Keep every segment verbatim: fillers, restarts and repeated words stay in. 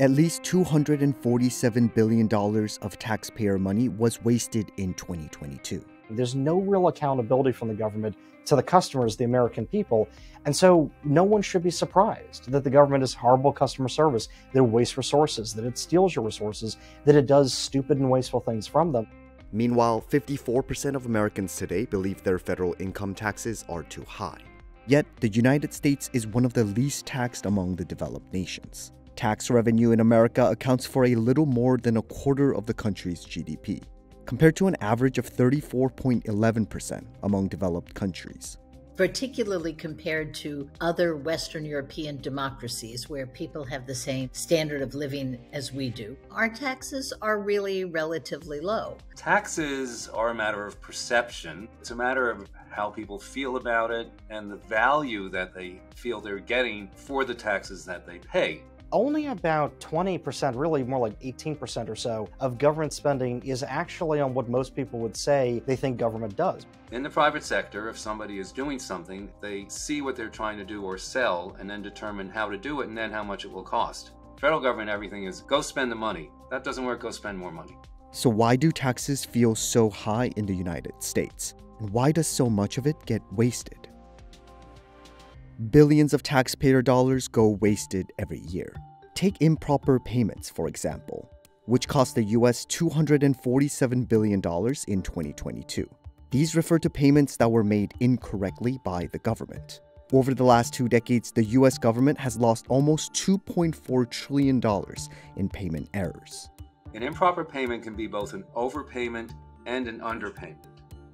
At least two hundred forty-seven billion dollars of taxpayer money was wasted in twenty twenty-two. There's no real accountability from the government to the customers, the American people. And so no one should be surprised that the government is horrible customer service, that it wastes resources, that it steals your resources, that it does stupid and wasteful things from them. Meanwhile, fifty-four percent of Americans today believe their federal income taxes are too high. Yet, the United States is one of the least taxed among the developed nations. Tax revenue in America accounts for a little more than a quarter of the country's G D P, compared to an average of thirty-four point one one percent among developed countries. Particularly compared to other Western European democracies where people have the same standard of living as we do, our taxes are really relatively low. Taxes are a matter of perception. It's a matter of how people feel about it and the value that they feel they're getting for the taxes that they pay. Only about twenty percent, really more like eighteen percent or so, of government spending is actually on what most people would say they think government does. In the private sector, if somebody is doing something, they see what they're trying to do or sell and then determine how to do it and then how much it will cost. Federal government, everything is go spend the money. That doesn't work, go spend more money. So why do taxes feel so high in the United States? And why does so much of it get wasted? Billions of taxpayer dollars go wasted every year. Take improper payments, for example, which cost the U S two hundred forty-seven billion dollars in twenty twenty-two. These refer to payments that were made incorrectly by the government. Over the last two decades, the U S government has lost almost two point four trillion dollars in payment errors. An improper payment can be both an overpayment and an underpayment.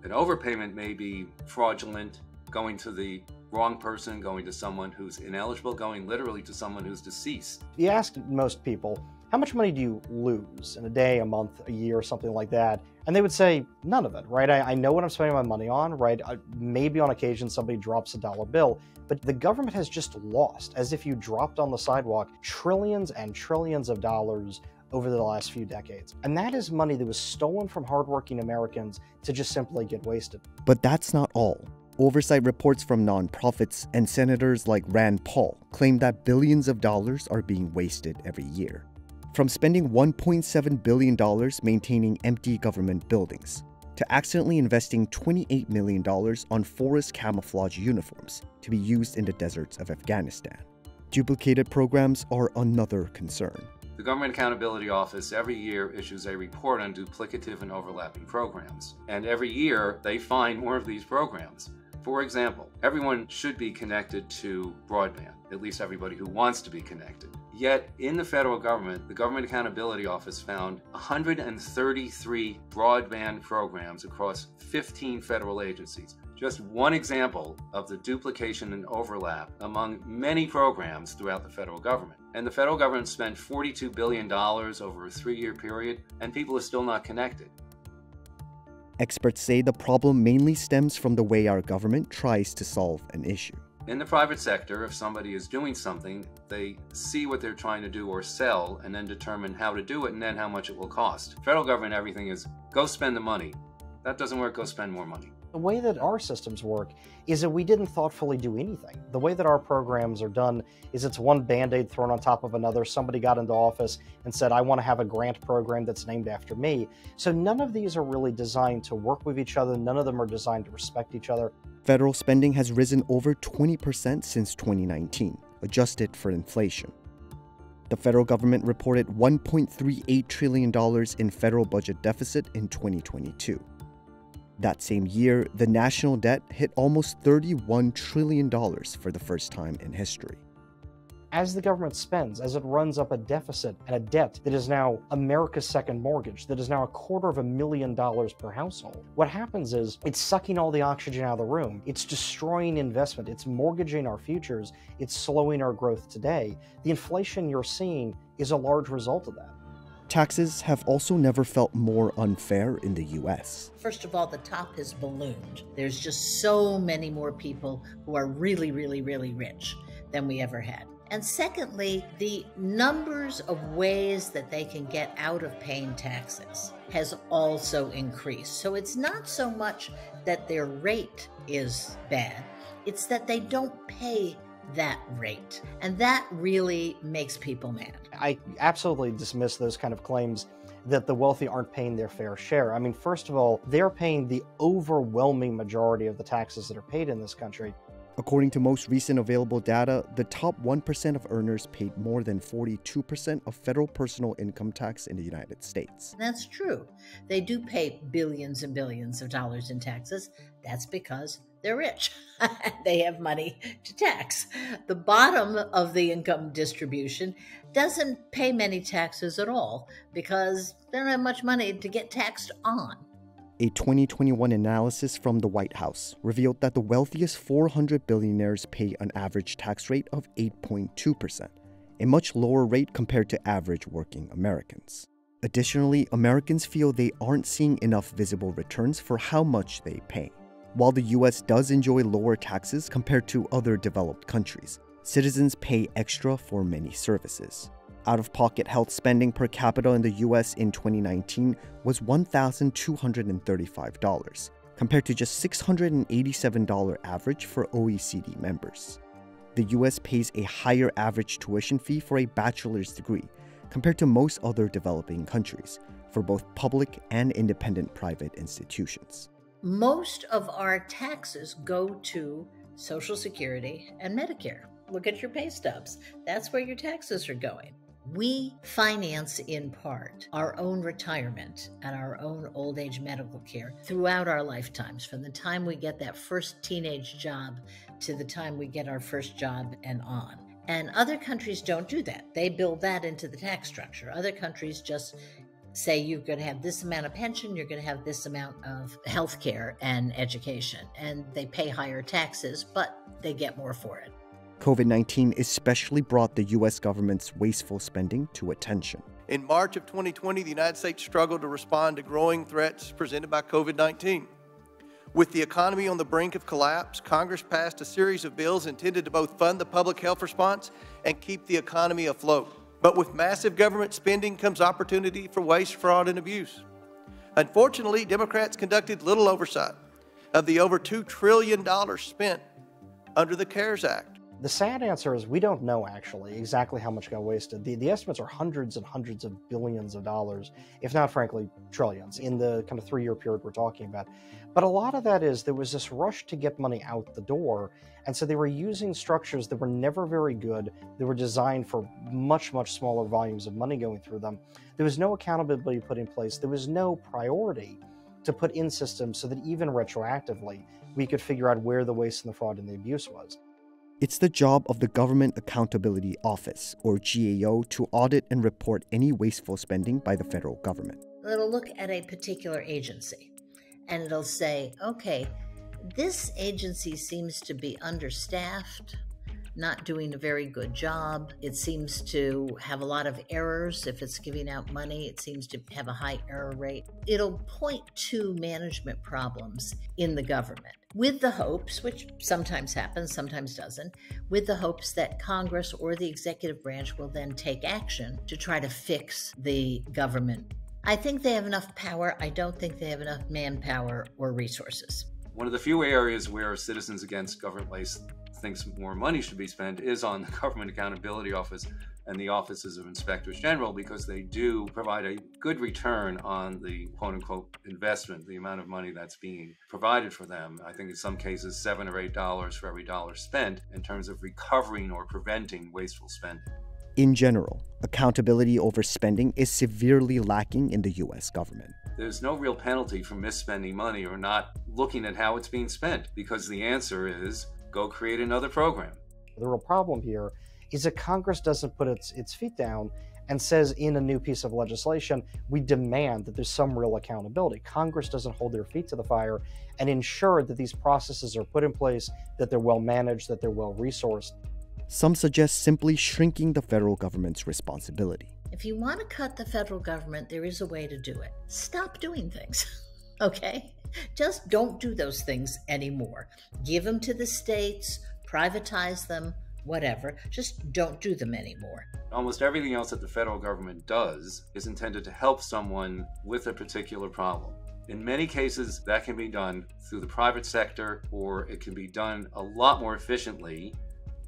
An overpayment may be fraudulent, going to the wrong person, going to someone who's ineligible, going literally to someone who's deceased. You ask most people, how much money do you lose in a day, a month, a year, something like that? And they would say, none of it, right? I, I know what I'm spending my money on, right? I, maybe on occasion somebody drops a dollar bill, but the government has just lost, as if you dropped on the sidewalk, trillions and trillions of dollars over the last few decades. And that is money that was stolen from hardworking Americans to just simply get wasted. But that's not all. Oversight reports from nonprofits and senators like Rand Paul claim that billions of dollars are being wasted every year. From spending one point seven billion dollars maintaining empty government buildings, to accidentally investing twenty-eight million dollars on forest camouflage uniforms to be used in the deserts of Afghanistan. Duplicated programs are another concern. The Government Accountability Office every year issues a report on duplicative and overlapping programs. And every year, they find more of these programs. For example, everyone should be connected to broadband, at least everybody who wants to be connected. Yet, in the federal government, the Government Accountability Office found one hundred thirty-three broadband programs across fifteen federal agencies. Just one example of the duplication and overlap among many programs throughout the federal government. And the federal government spent forty-two billion dollars over a three-year period, and people are still not connected. Experts say the problem mainly stems from the way our government tries to solve an issue. In the private sector, if somebody is doing something, they see what they're trying to do or sell and then determine how to do it and then how much it will cost. Federal government, everything is go spend the money. That doesn't work, go spend more money. The way that our systems work is that we didn't thoughtfully do anything. The way that our programs are done is it's one Band-Aid thrown on top of another. Somebody got into office and said, I want to have a grant program that's named after me. So none of these are really designed to work with each other. None of them are designed to respect each other. Federal spending has risen over twenty percent since twenty nineteen, adjusted for inflation. The federal government reported one point three eight trillion dollars in federal budget deficit in twenty twenty-two. That same year, the national debt hit almost thirty-one trillion dollars for the first time in history. As the government spends, as it runs up a deficit and a debt that is now America's second mortgage, that is now a quarter of a million dollars per household, what happens is it's sucking all the oxygen out of the room. It's destroying investment. It's mortgaging our futures. It's slowing our growth today. The inflation you're seeing is a large result of that. Taxes have also never felt more unfair in the U S. First of all, the top has ballooned. There's just so many more people who are really, really, really rich than we ever had. And secondly, the numbers of ways that they can get out of paying taxes has also increased. So it's not so much that their rate is bad, it's that they don't pay that rate. And that really makes people mad. I absolutely dismiss those kind of claims that the wealthy aren't paying their fair share. I mean, first of all, they're paying the overwhelming majority of the taxes that are paid in this country. According to most recent available data, the top one percent of earners paid more than forty-two percent of federal personal income tax in the United States. That's true. They do pay billions and billions of dollars in taxes. That's because they're rich. They have money to tax. The bottom of the income distribution doesn't pay many taxes at all because they don't have much money to get taxed on. A twenty twenty-one analysis from the White House revealed that the wealthiest four hundred billionaires pay an average tax rate of eight point two percent, a much lower rate compared to average working Americans. Additionally, Americans feel they aren't seeing enough visible returns for how much they pay. While the U S does enjoy lower taxes compared to other developed countries, citizens pay extra for many services. Out-of-pocket health spending per capita in the U S in twenty nineteen was one thousand two hundred thirty-five dollars, compared to just six hundred eighty-seven dollars average for O E C D members. The U S pays a higher average tuition fee for a bachelor's degree, compared to most other developing countries, for both public and independent private institutions. Most of our taxes go to Social Security and Medicare. Look at your pay stubs. That's where your taxes are going. We finance, in part, our own retirement and our own old age medical care throughout our lifetimes, from the time we get that first teenage job to the time we get our first job and on. And other countries don't do that. They build that into the tax structure. Other countries just say you're going to have this amount of pension, you're going to have this amount of health care and education. And they pay higher taxes, but they get more for it. COVID nineteen especially brought the U S government's wasteful spending to attention. In March of twenty twenty, the United States struggled to respond to growing threats presented by COVID nineteen. With the economy on the brink of collapse, Congress passed a series of bills intended to both fund the public health response and keep the economy afloat. But with massive government spending comes opportunity for waste, fraud, and abuse. Unfortunately, Democrats conducted little oversight of the over two trillion dollars spent under the CARES Act. The sad answer is we don't know, actually, exactly how much got wasted. The, the estimates are hundreds and hundreds of billions of dollars, if not, frankly, trillions, in the kind of three-year period we're talking about. But a lot of that is there was this rush to get money out the door, and so they were using structures that were never very good. They were designed for much, much smaller volumes of money going through them. There was no accountability put in place. There was no priority to put in systems so that even retroactively we could figure out where the waste and the fraud and the abuse was. It's the job of the Government Accountability Office, or G A O, to audit and report any wasteful spending by the federal government. It'll look at a particular agency, and it'll say, okay, this agency seems to be understaffed, not doing a very good job. It seems to have a lot of errors. If it's giving out money, it seems to have a high error rate. It'll point to management problems in the government, with the hopes, which sometimes happens, sometimes doesn't, with the hopes that Congress or the executive branch will then take action to try to fix the government. I think they have enough power. I don't think they have enough manpower or resources. One of the few areas where Citizens Against Government Waste thinks more money should be spent is on the Government Accountability Office and the offices of inspectors general, because they do provide a good return on the quote-unquote investment, the amount of money that's being provided for them. I think in some cases seven or eight dollars for every dollar spent in terms of recovering or preventing wasteful spending. In general, accountability over spending is severely lacking in the U S government. There's no real penalty for misspending money or not looking at how it's being spent, because the answer is go create another program. The real problem here is that Congress doesn't put its, its feet down and says in a new piece of legislation, we demand that there's some real accountability. Congress doesn't hold their feet to the fire and ensure that these processes are put in place, that they're well managed, that they're well resourced. Some suggest simply shrinking the federal government's responsibility. If you want to cut the federal government, there is a way to do it. Stop doing things, okay? Just don't do those things anymore. Give them to the states, privatize them, whatever. Just don't do them anymore. Almost everything else that the federal government does is intended to help someone with a particular problem. In many cases, that can be done through the private sector, or it can be done a lot more efficiently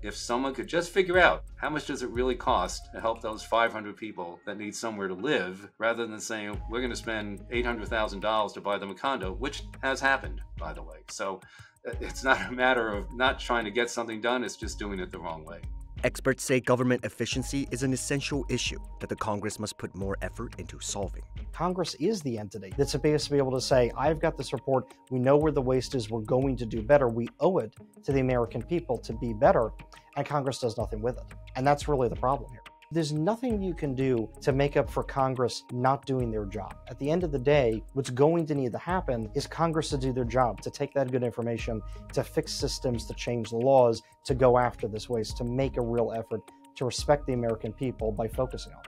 if someone could just figure out how much does it really cost to help those five hundred people that need somewhere to live, rather than saying we're going to spend eight hundred thousand dollars to buy them a condo, which has happened, by the way. So it's not a matter of not trying to get something done, it's just doing it the wrong way. Experts say government efficiency is an essential issue that the Congress must put more effort into solving. Congress is the entity that's supposed to be able to say, I've got this report, we know where the waste is, we're going to do better. We owe it to the American people to be better, and Congress does nothing with it. And that's really the problem here. There's nothing you can do to make up for Congress not doing their job. At the end of the day, what's going to need to happen is Congress to do their job, to take that good information, to fix systems, to change the laws, to go after this waste, to make a real effort to respect the American people by focusing on it.